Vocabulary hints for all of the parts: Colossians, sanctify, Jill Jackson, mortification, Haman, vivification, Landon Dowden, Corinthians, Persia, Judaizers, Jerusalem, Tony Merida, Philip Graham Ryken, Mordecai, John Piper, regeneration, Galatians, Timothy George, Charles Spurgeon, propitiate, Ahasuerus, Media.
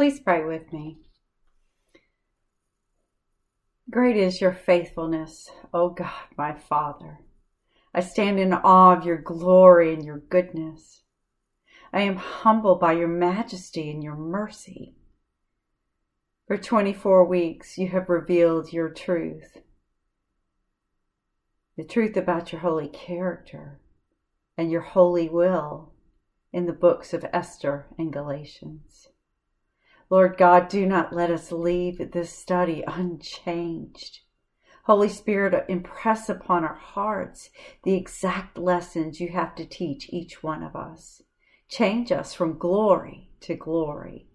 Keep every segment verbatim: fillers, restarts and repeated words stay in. Please pray with me. Great is your faithfulness, O God, my Father. I stand in awe of your glory and your goodness. I am humbled by your majesty and your mercy. For twenty-four weeks you have revealed your truth, the truth about your holy character and your holy will in the books of Esther and Galatians. Lord God, do not let us leave this study unchanged. Holy Spirit, impress upon our hearts the exact lessons you have to teach each one of us. Change us from glory to glory.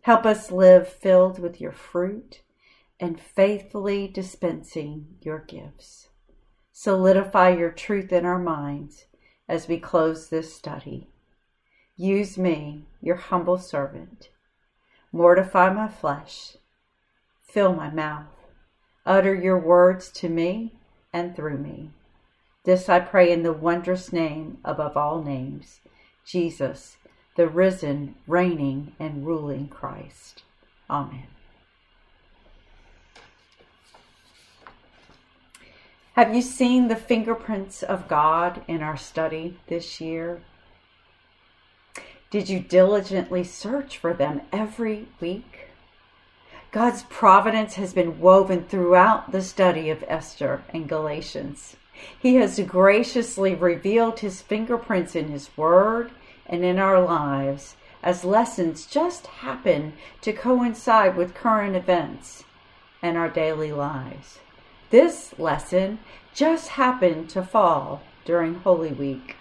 Help us live filled with your fruit and faithfully dispensing your gifts. Solidify your truth in our minds as we close this study. Use me, your humble servant. Mortify my flesh, fill my mouth, utter your words to me and through me. This I pray in the wondrous name above all names, Jesus, the risen, reigning, and ruling Christ. Amen. Have you seen the fingerprints of God in our study this year? Did you diligently search for them every week? God's providence has been woven throughout the study of Esther and Galatians. He has graciously revealed his fingerprints in his word and in our lives as lessons just happen to coincide with current events and our daily lives. This lesson just happened to fall during Holy Week,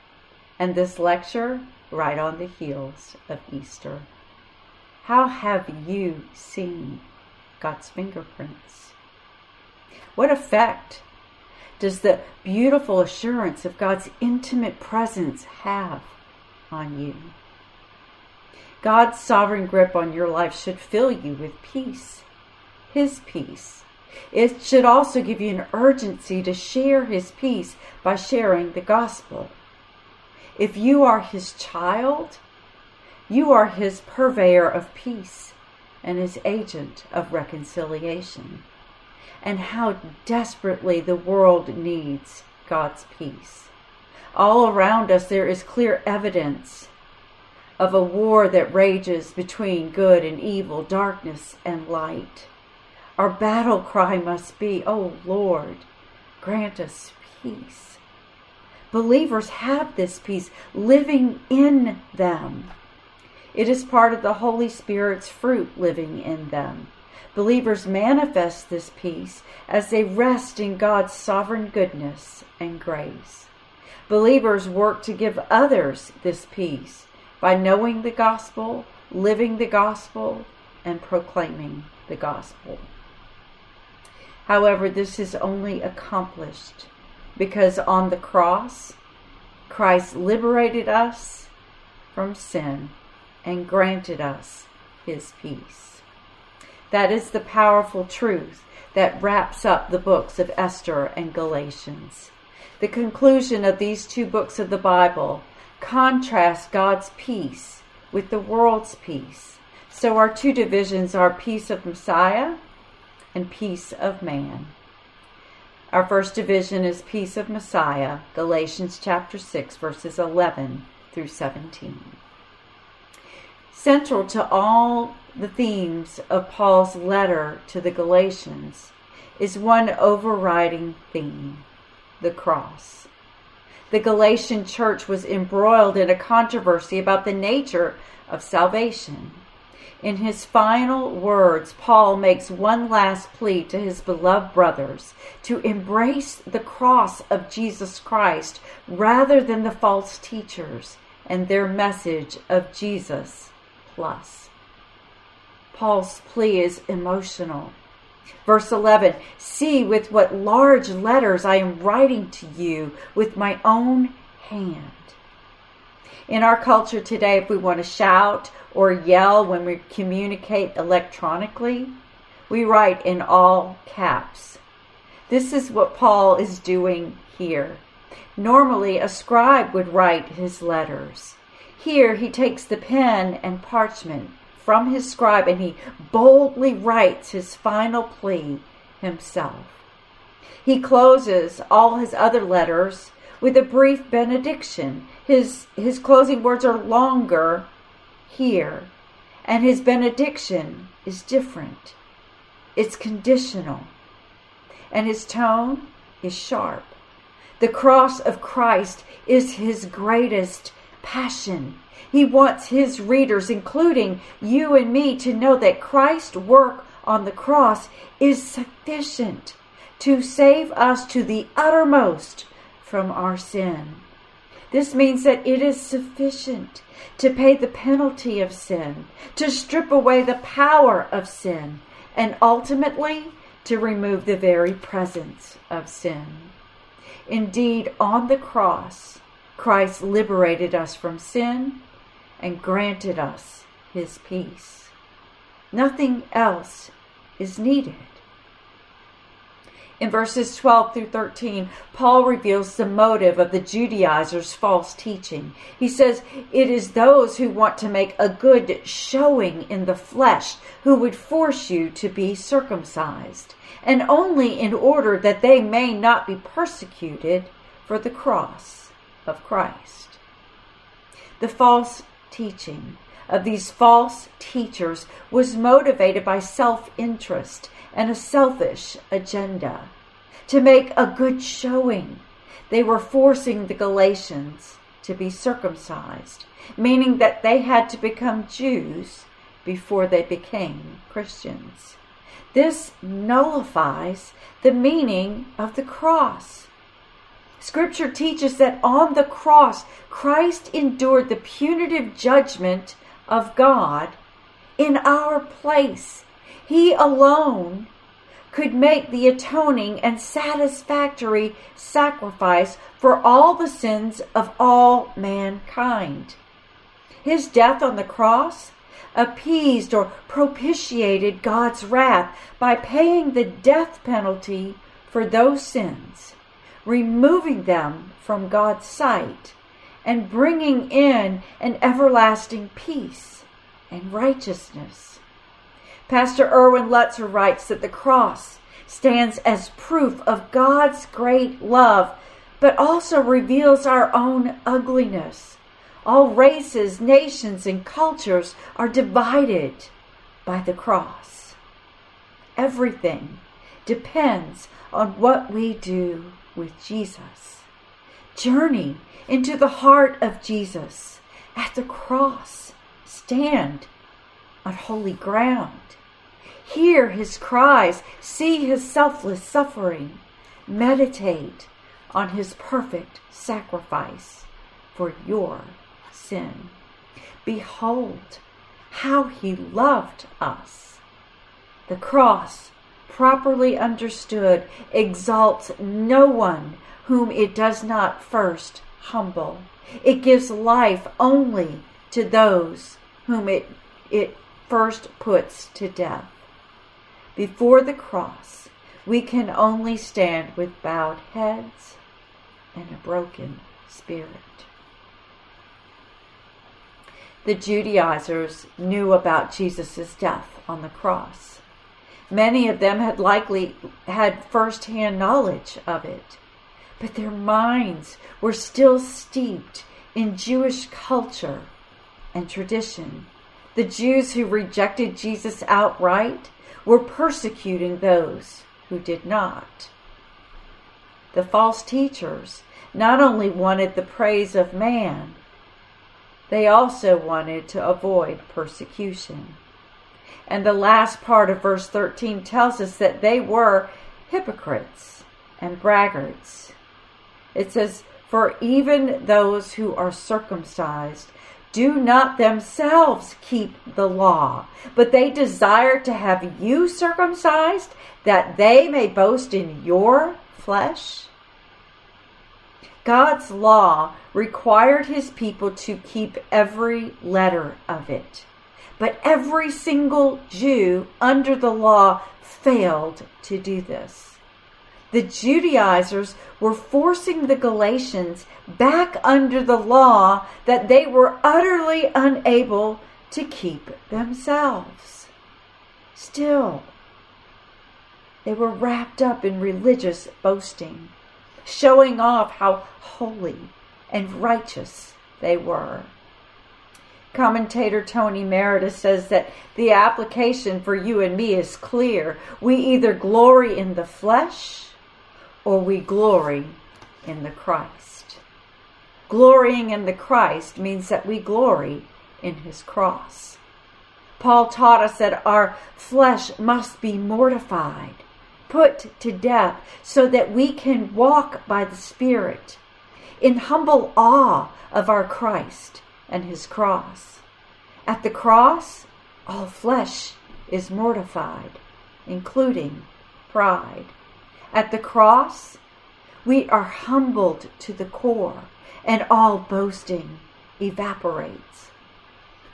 and this lecture right on the heels of Easter. How have you seen God's fingerprints? What effect does the beautiful assurance of God's intimate presence have on you? God's sovereign grip on your life should fill you with peace, his peace. It should also give you an urgency to share his peace by sharing the gospel. If you are his child, you are his purveyor of peace and his agent of reconciliation. And how desperately the world needs God's peace. All around us there is clear evidence of a war that rages between good and evil, darkness and light. Our battle cry must be, "Oh Lord, grant us peace." Believers have this peace living in them. It is part of the Holy Spirit's fruit living in them. Believers manifest this peace as they rest in God's sovereign goodness and grace. Believers work to give others this peace by knowing the gospel, living the gospel, and proclaiming the gospel. However, this is only accomplished because on the cross, Christ liberated us from sin and granted us his peace. That is the powerful truth that wraps up the books of Esther and Galatians. The conclusion of these two books of the Bible contrasts God's peace with the world's peace. So our two divisions are peace of Messiah and peace of man. Our first division is peace of Messiah, Galatians chapter six, verses eleven through seventeen. Central to all the themes of Paul's letter to the Galatians is one overriding theme, the cross. The Galatian church was embroiled in a controversy about the nature of salvation. In his final words, Paul makes one last plea to his beloved brothers to embrace the cross of Jesus Christ rather than the false teachers and their message of Jesus plus. Paul's plea is emotional. Verse eleven, "See with what large letters I am writing to you with my own hand." In our culture today, if we want to shout or yell when we communicate electronically, we write in all caps. This is what Paul is doing here. Normally, a scribe would write his letters. Here, he takes the pen and parchment from his scribe, and he boldly writes his final plea himself. He closes all his other letters with a brief benediction. His, his closing words are longer here, and his benediction is different. It's conditional, and his tone is sharp. The cross of Christ is his greatest passion. He wants his readers, including you and me, to know that Christ's work on the cross is sufficient to save us to the uttermost from our sin. This means that it is sufficient to pay the penalty of sin, to strip away the power of sin, and ultimately to remove the very presence of sin. Indeed, on the cross, Christ liberated us from sin and granted us his peace. Nothing else is needed. In verses twelve through thirteen, Paul reveals the motive of the Judaizers' false teaching. He says, it is those who want to make a good showing in the flesh who would force you to be circumcised, and only in order that they may not be persecuted for the cross of Christ. The false teaching of these false teachers was motivated by self-interest and a selfish agenda. To make a good showing, they were forcing the Galatians to be circumcised, meaning that they had to become Jews before they became Christians. This nullifies the meaning of the cross. Scripture teaches that on the cross, Christ endured the punitive judgment of God in our place. He alone could make the atoning and satisfactory sacrifice for all the sins of all mankind. His death on the cross appeased or propitiated God's wrath by paying the death penalty for those sins, removing them from God's sight, and bringing in an everlasting peace and righteousness. Pastor Erwin Lutzer writes that the cross stands as proof of God's great love, but also reveals our own ugliness. All races, nations, and cultures are divided by the cross. Everything depends on what we do with Jesus. Journey into the heart of Jesus at the cross. Stand on holy ground. Hear his cries, see his selfless suffering, meditate on his perfect sacrifice for your sin. Behold how he loved us. The cross, properly understood, exalts no one whom it does not first humble. It gives life only to those whom it, it first puts to death. Before the cross, we can only stand with bowed heads and a broken spirit. The Judaizers knew about Jesus' death on the cross. Many of them had likely had first-hand knowledge of it, but their minds were still steeped in Jewish culture and tradition. The Jews who rejected Jesus outright were persecuting those who did not. The false teachers not only wanted the praise of man, they also wanted to avoid persecution. And the last part of verse thirteen tells us that they were hypocrites and braggarts. It says, "For even those who are circumcised do not themselves keep the law, but they desire to have you circumcised, that they may boast in your flesh." God's law required his people to keep every letter of it. But every single Jew under the law failed to do this. The Judaizers were forcing the Galatians back under the law that they were utterly unable to keep themselves. Still, they were wrapped up in religious boasting, showing off how holy and righteous they were. Commentator Tony Merida says that the application for you and me is clear. We either glory in the flesh or we glory in the Christ. Glorying in the Christ means that we glory in his cross. Paul taught us that our flesh must be mortified, put to death, so that we can walk by the Spirit in humble awe of our Christ and his cross. At the cross, all flesh is mortified, including pride. At the cross, we are humbled to the core, and all boasting evaporates.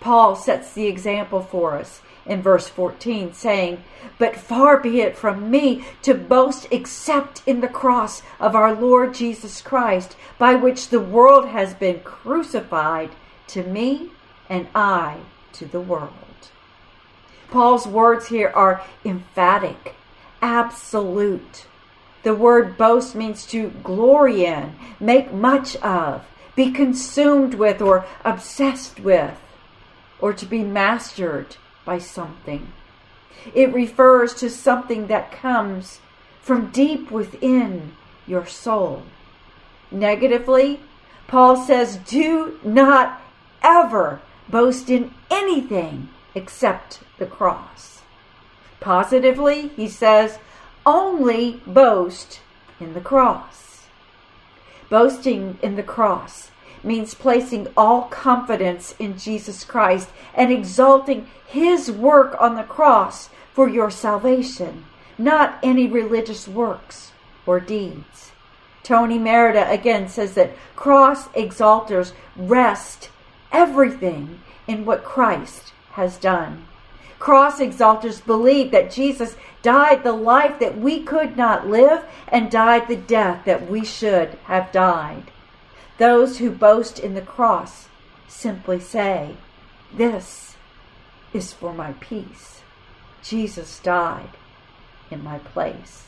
Paul sets the example for us in verse fourteen, saying, "But far be it from me to boast except in the cross of our Lord Jesus Christ, by which the world has been crucified to me and I to the world." Paul's words here are emphatic, absolute. The word boast means to glory in, make much of, be consumed with or obsessed with, or to be mastered by something. It refers to something that comes from deep within your soul. Negatively, Paul says, do not ever boast in anything except the cross. Positively, he says, only boast in the cross. Boasting in the cross means placing all confidence in Jesus Christ and exalting his work on the cross for your salvation, not any religious works or deeds. Tony Merida again says that cross exalters rest everything in what Christ has done. Cross exalters believe that Jesus died the life that we could not live and died the death that we should have died. Those who boast in the cross simply say, "This is for my peace. Jesus died in my place."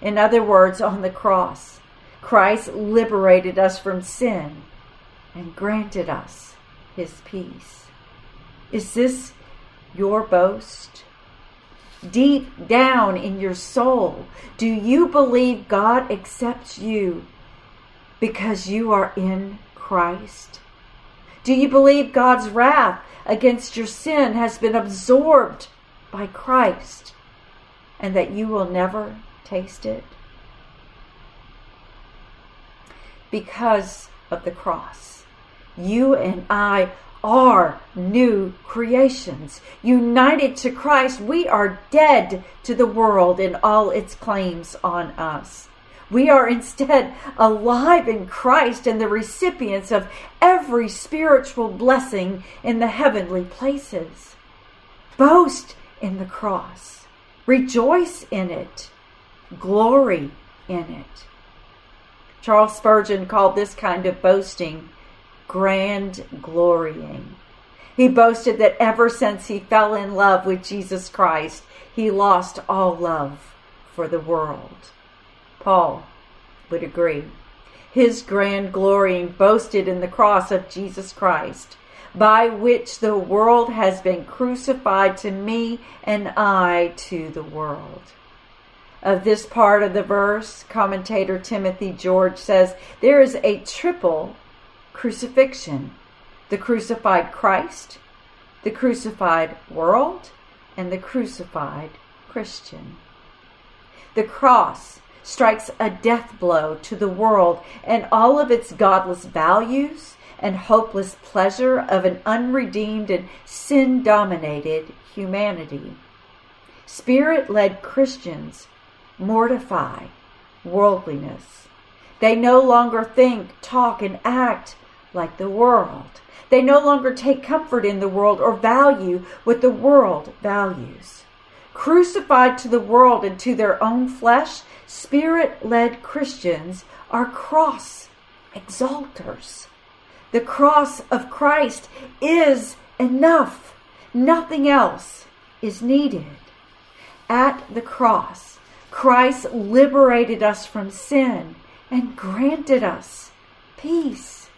In other words, on the cross, Christ liberated us from sin and granted us his peace. Is this your boast? Deep down in your soul, do you believe God accepts you because you are in Christ? Do you believe God's wrath against your sin has been absorbed by Christ and that you will never taste it? Because of the cross, you and I are new creations. United to Christ, we are dead to the world and all its claims on us. We are instead alive in Christ and the recipients of every spiritual blessing in the heavenly places. Boast in the cross. Rejoice in it. Glory in it. Charles Spurgeon called this kind of boasting grand glorying. He boasted that ever since he fell in love with Jesus Christ, he lost all love for the world. Paul would agree. His grand glorying boasted in the cross of Jesus Christ, by which the world has been crucified to me and I to the world. Of this part of the verse, commentator Timothy George says, there is a triple crucifixion: the crucified Christ, the crucified world, and the crucified Christian. The cross strikes a death blow to the world and all of its godless values and hopeless pleasure of an unredeemed and sin-dominated humanity. Spirit-led Christians mortify worldliness. They no longer think, talk, and act like the world. They no longer take comfort in the world or value what the world values. Crucified to the world and to their own flesh, Spirit-led Christians are cross exalters. The cross of Christ is enough. Nothing else is needed. At the cross, Christ liberated us from sin and granted us peace.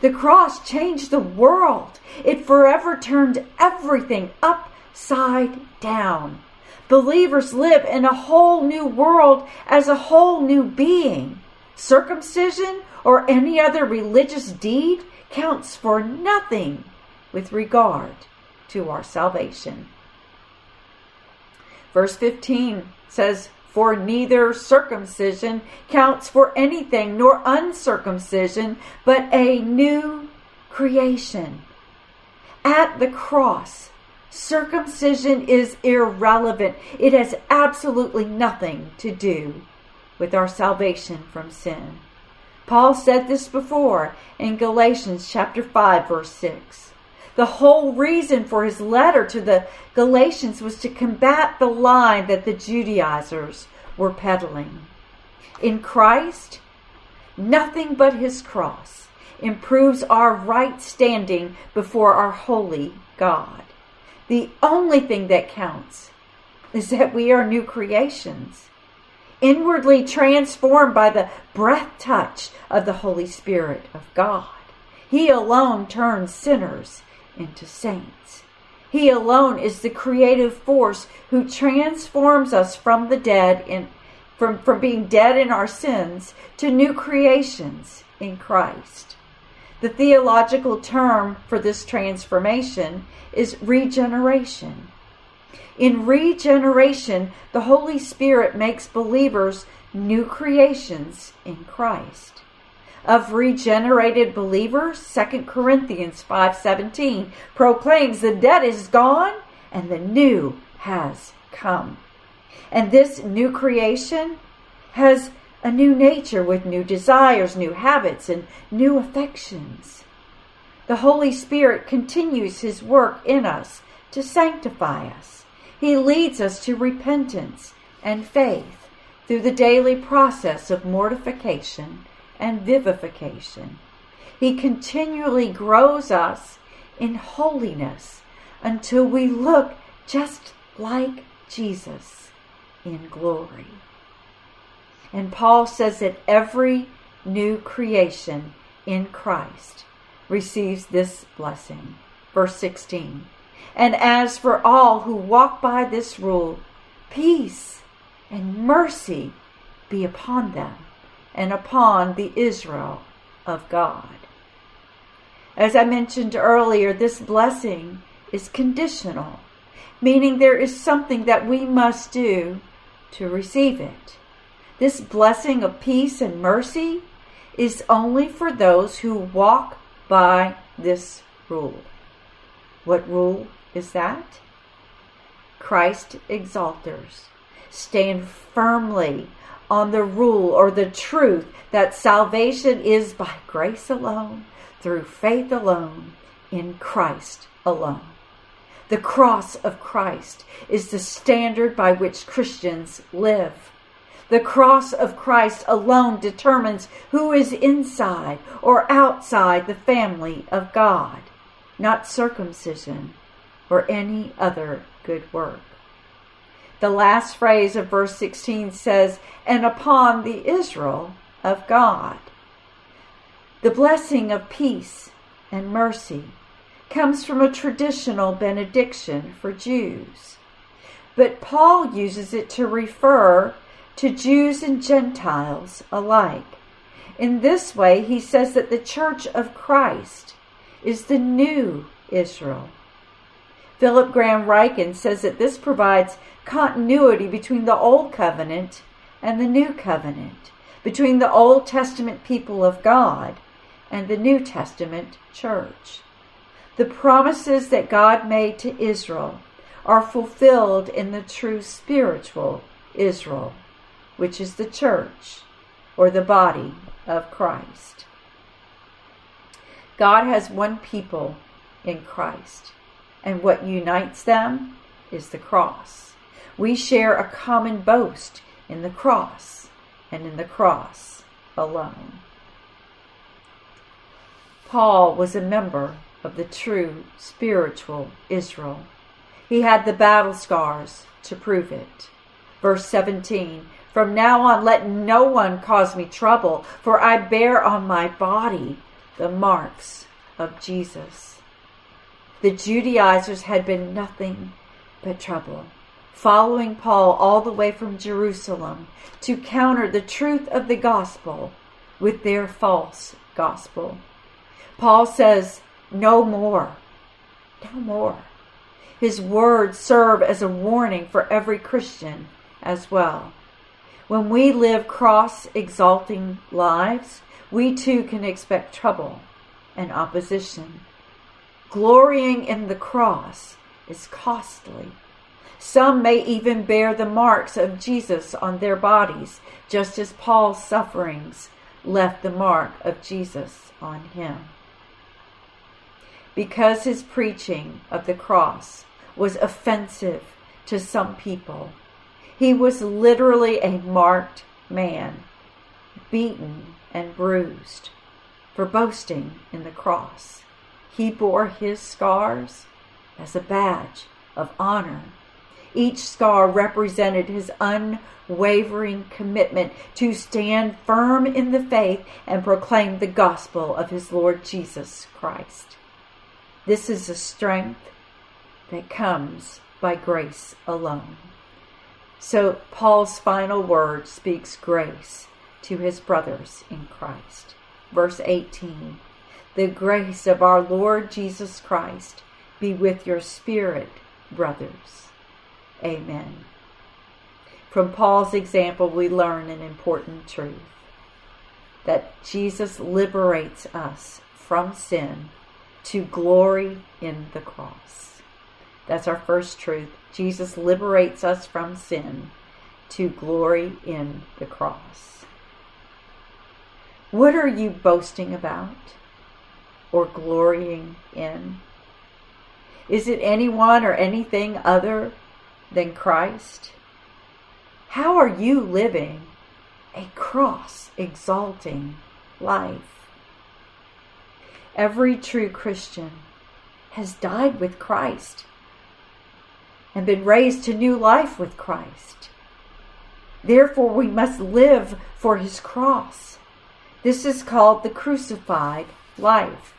The cross changed the world. It forever turned everything upside down. Believers live in a whole new world as a whole new being. Circumcision or any other religious deed counts for nothing with regard to our salvation. Verse fifteen says, "For neither circumcision counts for anything, nor uncircumcision, but a new creation." At the cross, circumcision is irrelevant. It has absolutely nothing to do with our salvation from sin. Paul said this before in Galatians chapter five, verse six. The whole reason for his letter to the Galatians was to combat the line that the Judaizers were peddling. In Christ, nothing but his cross improves our right standing before our holy God. The only thing that counts is that we are new creations, inwardly transformed by the breath touch of the Holy Spirit of God. He alone turns sinners into saints. He alone is the creative force who transforms us from the dead in from, from being dead in our sins to new creations in Christ. The theological term for this transformation is regeneration. In regeneration, the Holy Spirit makes believers new creations in Christ. Of regenerated believers, Second Corinthians five seventeen proclaims the dead is gone and the new has come. And this new creation has a new nature with new desires, new habits, and new affections. The Holy Spirit continues his work in us to sanctify us. He leads us to repentance and faith through the daily process of mortification and vivification. He continually grows us in holiness until we look just like Jesus in glory. And Paul says that every new creation in Christ receives this blessing. Verse sixteen, "And as for all who walk by this rule, peace and mercy be upon them, and upon the Israel of God." As I mentioned earlier, this blessing is conditional, meaning there is something that we must do to receive it. This blessing of peace and mercy is only for those who walk by this rule. What rule is that? Christ exalters stand firmly on the rule or the truth that salvation is by grace alone, through faith alone, in Christ alone. The cross of Christ is the standard by which Christians live. The cross of Christ alone determines who is inside or outside the family of God, not circumcision or any other good work. The last phrase of verse sixteen says, "and upon the Israel of God." The blessing of peace and mercy comes from a traditional benediction for Jews, but Paul uses it to refer to Jews and Gentiles alike. In this way, he says that the church of Christ is the new Israel. Philip Graham Ryken says that this provides continuity between the Old Covenant and the New Covenant, between the Old Testament people of God and the New Testament church. The promises that God made to Israel are fulfilled in the true spiritual Israel, which is the church or the body of Christ. God has one people in Christ, and what unites them is the cross. We share a common boast in the cross, and in the cross alone. Paul was a member of the true spiritual Israel. He had the battle scars to prove it. Verse seventeen, from now on let no one cause me trouble, for I bear on my body the marks of Jesus. The Judaizers had been nothing but trouble, following Paul all the way from Jerusalem to counter the truth of the gospel with their false gospel. Paul says, no more, no more. His words serve as a warning for every Christian as well. When we live cross-exalting lives, we too can expect trouble and opposition. Glorying in the cross is costly. Some may even bear the marks of Jesus on their bodies, just as Paul's sufferings left the mark of Jesus on him. Because his preaching of the cross was offensive to some people, he was literally a marked man, beaten and bruised for boasting in the cross. He bore his scars as a badge of honor. Each scar represented his unwavering commitment to stand firm in the faith and proclaim the gospel of his Lord Jesus Christ. This is a strength that comes by grace alone. So Paul's final word speaks grace to his brothers in Christ. Verse eighteen, the grace of our Lord Jesus Christ be with your spirit, brothers. Amen. From Paul's example, we learn an important truth, that Jesus liberates us from sin to glory in the cross. That's our first truth. Jesus liberates us from sin to glory in the cross. What are you boasting about or glorying in? Is it anyone or anything other than Christ? How are you living a cross-exalting life? Every true Christian has died with Christ and been raised to new life with Christ. Therefore, we must live for his cross. This is called the crucified life.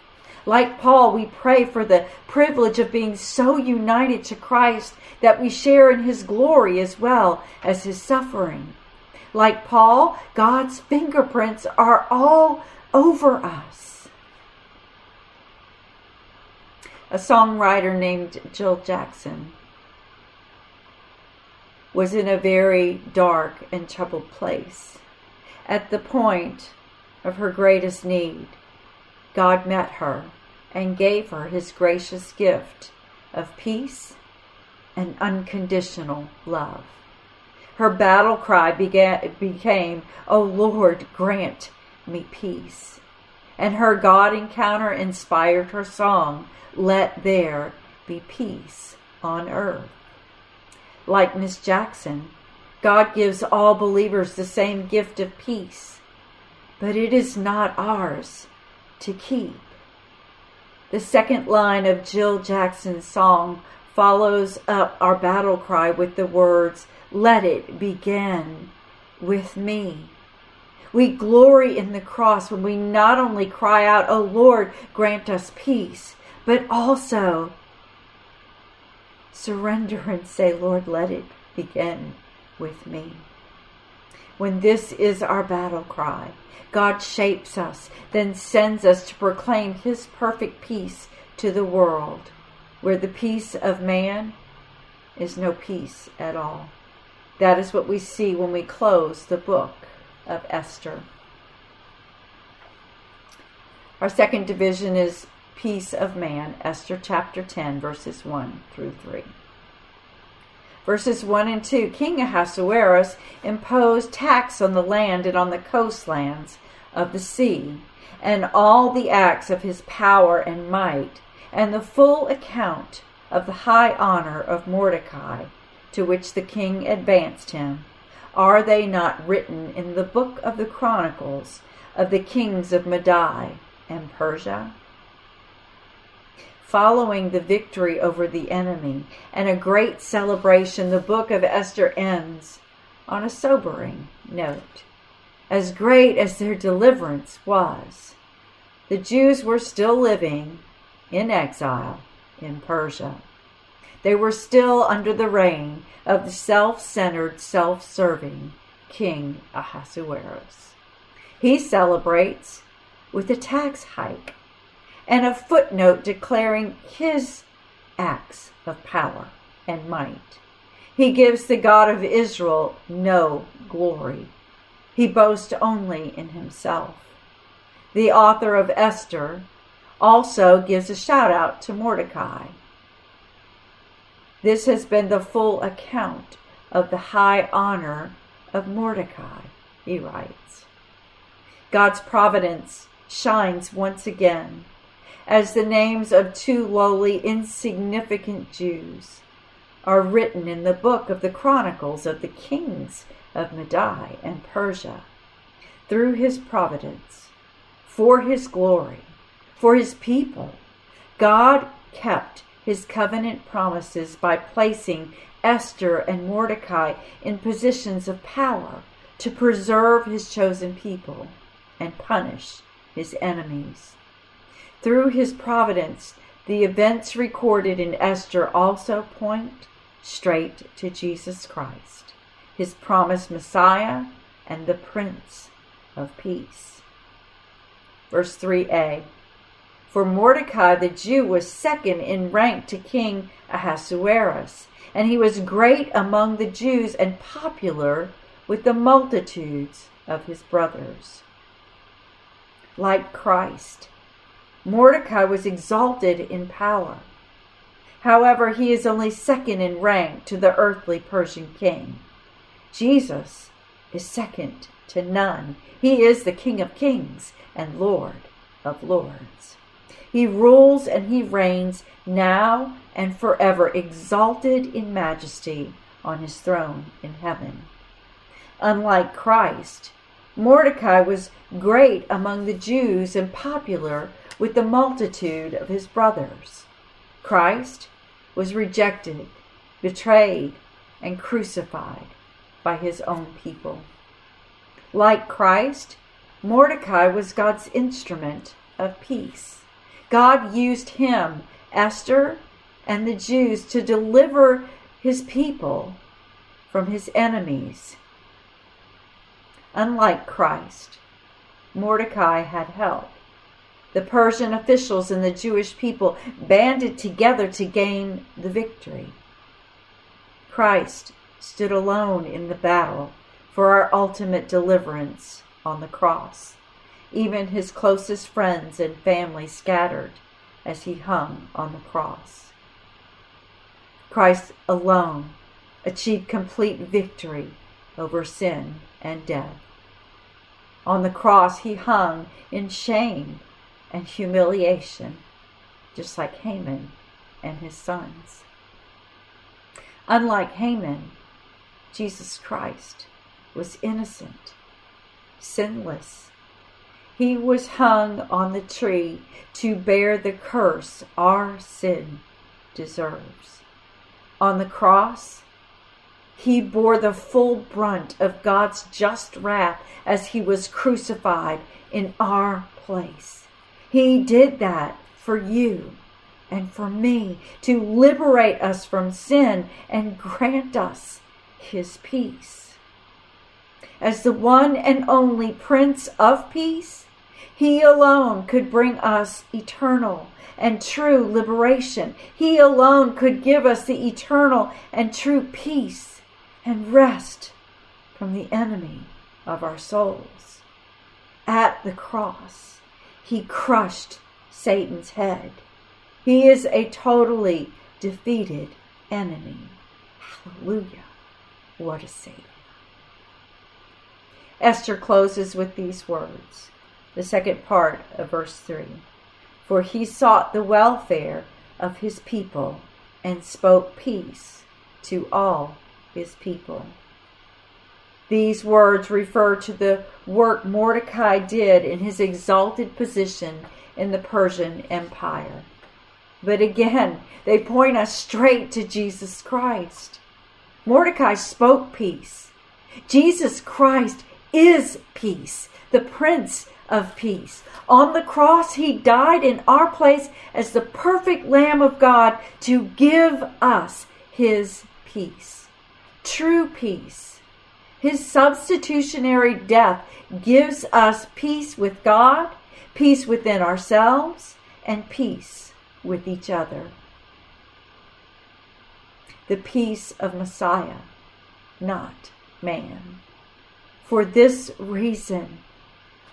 Like Paul, we pray for the privilege of being so united to Christ that we share in his glory as well as his suffering. Like Paul, God's fingerprints are all over us. A songwriter named Jill Jackson was in a very dark and troubled place. At the point of her greatest need, God met her and gave her his gracious gift of peace and unconditional love. Her battle cry began, became, "O Lord, grant me peace." And her God encounter inspired her song, "Let There Be Peace on Earth." Like Miss Jackson, God gives all believers the same gift of peace, but it is not ours to keep. The second line of Jill Jackson's song follows up our battle cry with the words, "Let it begin with me." We glory in the cross when we not only cry out, "O Lord, grant us peace," but also surrender and say, "Lord, let it begin with me." When this is our battle cry, God shapes us, then sends us to proclaim his perfect peace to the world, where the peace of man is no peace at all. That is what we see when we close the book of Esther. Our second division is peace of man, Esther chapter ten, verses one through three. Verses one and two, King Ahasuerus imposed tax on the land and on the coastlands of the sea, and all the acts of his power and might, and the full account of the high honor of Mordecai, to which the king advanced him. Are they not written in the book of the Chronicles of the kings of Media and Persia? following the victory over the enemy and a great celebration, the book of Esther ends on a sobering note. As great as their deliverance was, the Jews were still living in exile in Persia. They were still under the reign of the self-centered, self-serving King Ahasuerus. He celebrates with a tax hike and a footnote declaring his acts of power and might. He gives the God of Israel no glory. He boasts only in himself. The author of Esther also gives a shout out to Mordecai. This has been the full account of the high honor of Mordecai, he writes. God's providence shines once again as the names of two lowly, insignificant Jews are written in the book of the Chronicles of the kings of Media and Persia. Through his providence, for his glory, for his people, God kept his covenant promises by placing Esther and Mordecai in positions of power to preserve his chosen people and punish his enemies. Through his providence, the events recorded in Esther also point straight to Jesus Christ, his promised Messiah and the Prince of Peace. Verse three a. For Mordecai the Jew was second in rank to King Ahasuerus, and he was great among the Jews and popular with the multitudes of his brothers. Like Christ, Mordecai was exalted in power. However, he is only second in rank to the earthly Persian king. Jesus is second to none. He is the King of Kings and Lord of Lords. He rules and he reigns now and forever, exalted in majesty on his throne in heaven. Unlike Christ, Mordecai was great among the Jews and popular with the multitude of his brothers. Christ was rejected, betrayed, and crucified by his own people. Like Christ, Mordecai was God's instrument of peace. God used him, Esther, and the Jews to deliver his people from his enemies. Unlike Christ, Mordecai had help. The Persian officials and the Jewish people banded together to gain the victory. Christ stood alone in the battle for our ultimate deliverance on the cross. Even his closest friends and family scattered as he hung on the cross. Christ alone achieved complete victory over sin and death. On the cross he hung in shame and humiliation, just like Haman and his sons. Unlike Haman, Jesus Christ was innocent, sinless. He was hung on the tree to bear the curse our sin deserves. On the cross, he bore the full brunt of God's just wrath as he was crucified in our place. He did that for you and for me, to liberate us from sin and grant us his peace. As the one and only Prince of Peace, he alone could bring us eternal and true liberation. He alone could give us the eternal and true peace and rest from the enemy of our souls. At the cross, he crushed Satan's head. He is a totally defeated enemy. Hallelujah. What a Savior. Esther closes with these words, the second part of verse three. For he sought the welfare of his people and spoke peace to all his people. These words refer to the work Mordecai did in his exalted position in the Persian Empire. But again, they point us straight to Jesus Christ. Mordecai spoke peace. Jesus Christ is peace, the Prince of Peace. On the cross, he died in our place as the perfect Lamb of God to give us his peace, true peace. His substitutionary death gives us peace with God, peace within ourselves, and peace with each other. The peace of Messiah, not man. For this reason,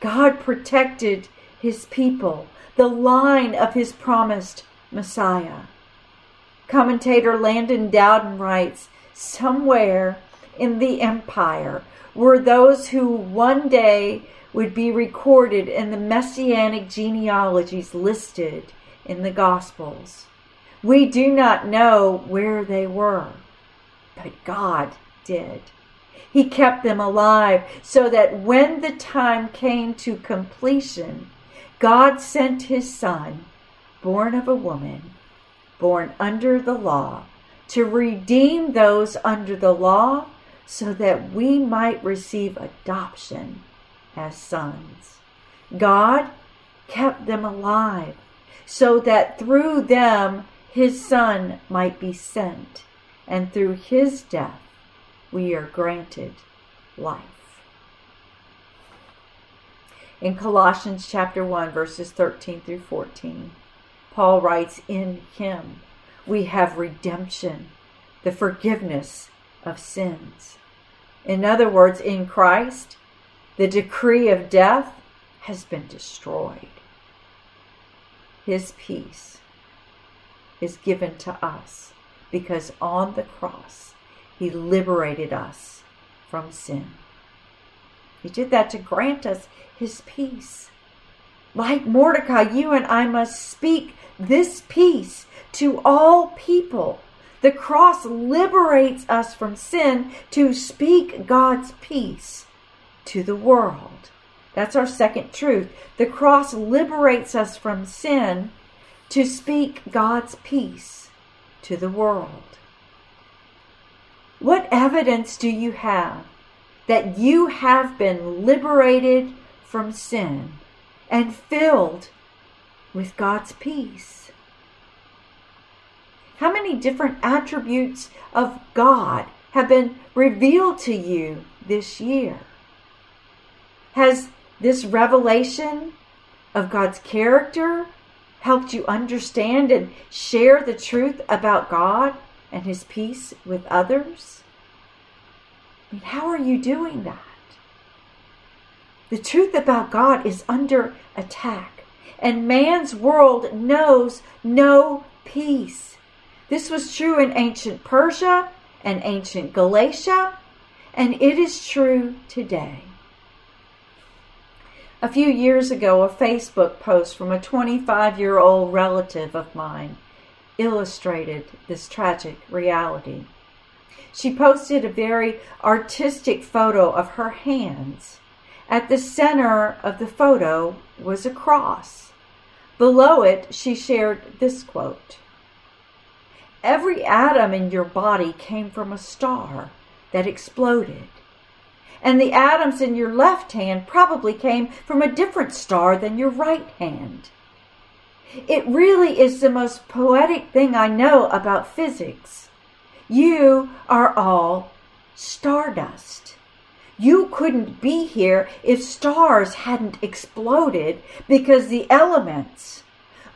God protected his people, the line of his promised Messiah. Commentator Landon Dowden writes, somewhere in the empire were those who one day would be recorded in the messianic genealogies listed in the Gospels. We do not know where they were, but God did. He kept them alive so that when the time came to completion, God sent his Son, born of a woman, born under the law, to redeem those under the law so that we might receive adoption as sons. God kept them alive so that through them his Son might be sent, and through his death we are granted life. In Colossians chapter one, verses thirteen through fourteen, Paul writes, in him we have redemption, the forgiveness of sins. In other words, in Christ, the decree of death has been destroyed. His peace is given to us because on the cross, he liberated us from sin. He did that to grant us his peace. Like Mordecai, you and I must speak this peace to all people. The cross liberates us from sin to speak God's peace to the world. That's our second truth. The cross liberates us from sin to speak God's peace to the world. What evidence do you have that you have been liberated from sin and filled with God's peace? How many different attributes of God have been revealed to you this year? Has this revelation of God's character helped you understand and share the truth about God and his peace with others? I mean, how are you doing that? The truth about God is under attack, and man's world knows no peace. This was true in ancient Persia and ancient Galatia, and it is true today. A few years ago, a Facebook post from a twenty-five-year-old relative of mine illustrated this tragic reality. She posted a very artistic photo of her hands. At the center of the photo was a cross. Below it, she shared this quote, "Every atom in your body came from a star that exploded, and the atoms in your left hand probably came from a different star than your right hand. It really is the most poetic thing I know about physics. You are all stardust. You couldn't be here if stars hadn't exploded, because the elements,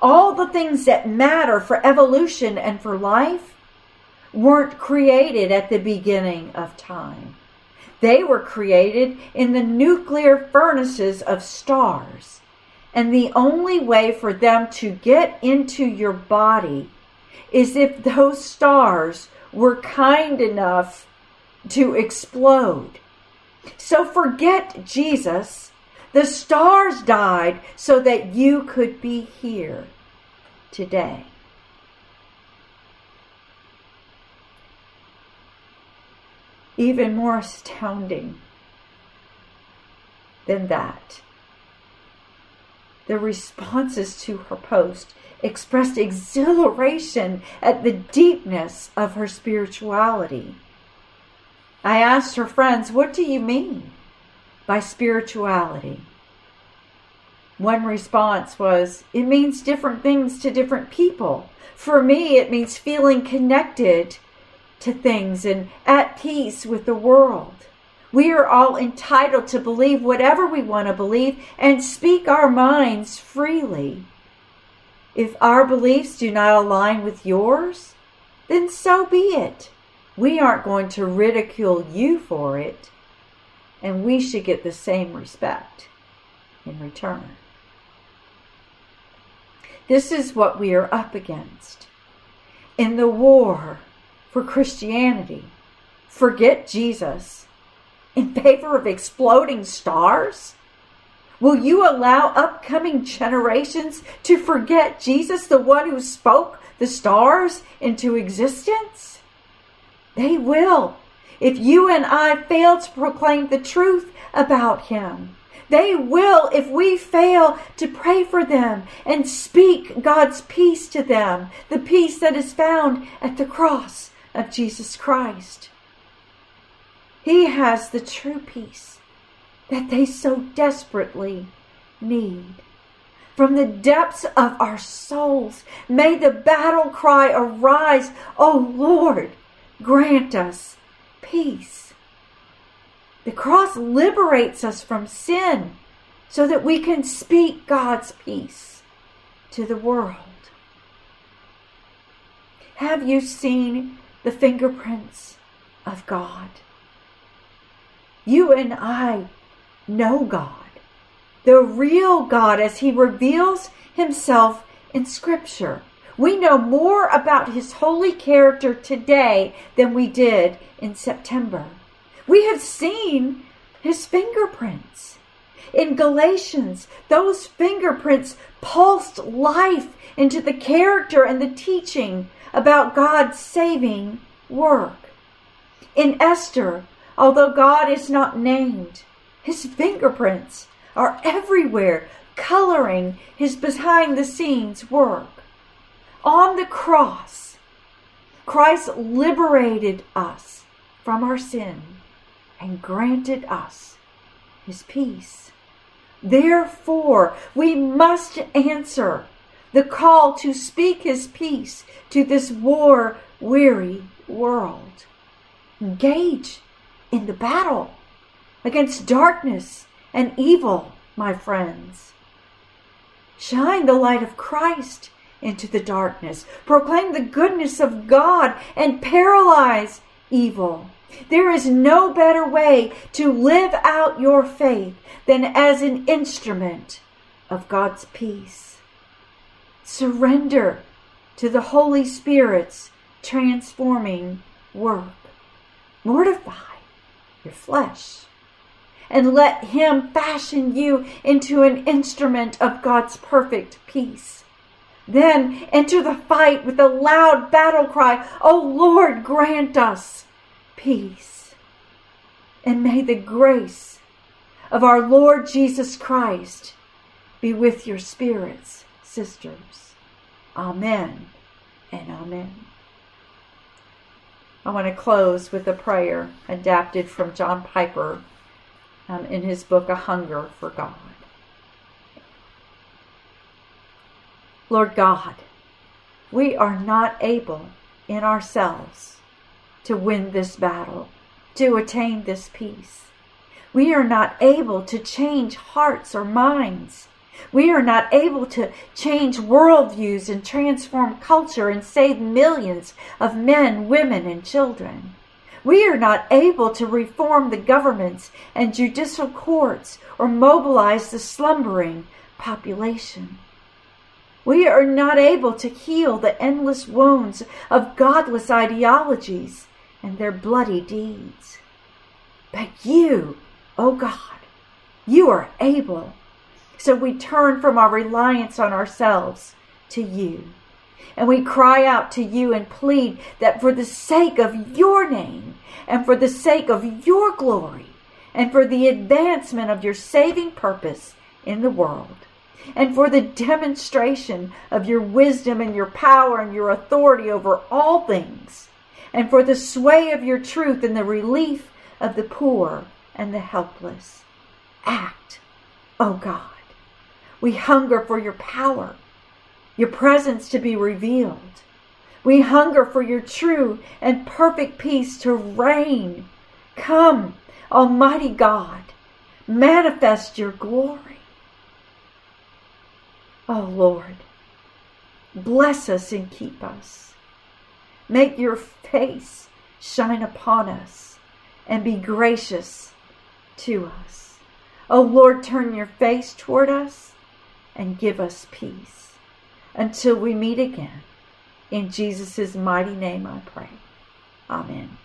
all the things that matter for evolution and for life, weren't created at the beginning of time. They were created in the nuclear furnaces of stars. And the only way for them to get into your body is if those stars were kind enough to explode. So forget Jesus. The stars died so that you could be here today." Even more astounding than that Their responses to her post expressed exhilaration at the deepness of her spirituality. I asked her friends, "What do you mean by spirituality?" One response was, "It means different things to different people. For me, it means feeling connected to things and at peace with the world. We are all entitled to believe whatever we want to believe and speak our minds freely. If our beliefs do not align with yours, then so be it. We aren't going to ridicule you for it, and we should get the same respect in return." This is what we are up against in the war for Christianity. Forget Jesus in favor of exploding stars? Will you allow upcoming generations to forget Jesus, the one who spoke the stars into existence? They will, if you and I fail to proclaim the truth about him. They will, if we fail to pray for them and speak God's peace to them, the peace that is found at the cross of Jesus Christ. He has the true peace that they so desperately need. From the depths of our souls, may the battle cry arise, "O Lord, grant us peace." The cross liberates us from sin so that we can speak God's peace to the world. Have you seen the fingerprints of God? You and I know God, the real God, as he reveals himself in Scripture. We know more about his holy character today than we did in September. We have seen his fingerprints. In Galatians, those fingerprints pulsed life into the character and the teaching about God's saving work. In Esther, although God is not named, his fingerprints are everywhere, coloring his behind-the-scenes work. On the cross, Christ liberated us from our sin and granted us his peace. Therefore, we must answer the call to speak his peace to this war-weary world. Engage in the battle against darkness and evil, my friends. Shine the light of Christ into the darkness. Proclaim the goodness of God and paralyze evil. There is no better way to live out your faith than as an instrument of God's peace. Surrender to the Holy Spirit's transforming work. Mortify your flesh and let him fashion you into an instrument of God's perfect peace. Then enter the fight with a loud battle cry, "O Lord, grant us peace." And may the grace of our Lord Jesus Christ be with your spirits, sisters. Amen and amen. I want to close with a prayer adapted from John Piper um, in his book, A Hunger for God. Lord God, we are not able in ourselves to win this battle, to attain this peace. We are not able to change hearts or minds. We are not able to change worldviews and transform culture and save millions of men, women, and children. We are not able to reform the governments and judicial courts or mobilize the slumbering population. We are not able to heal the endless wounds of godless ideologies and their bloody deeds. But you, O God, you are able. So we turn from our reliance on ourselves to you. And we cry out to you and plead that for the sake of your name and for the sake of your glory and for the advancement of your saving purpose in the world, and for the demonstration of your wisdom and your power and your authority over all things, and for the sway of your truth and the relief of the poor and the helpless. Act, O God. We hunger for your power, your presence to be revealed. We hunger for your true and perfect peace to reign. Come, Almighty God, manifest your glory. O Lord, bless us and keep us. Make your face shine upon us and be gracious to us. O Lord, turn your face toward us and give us peace. Until we meet again, in Jesus' mighty name I pray. Amen.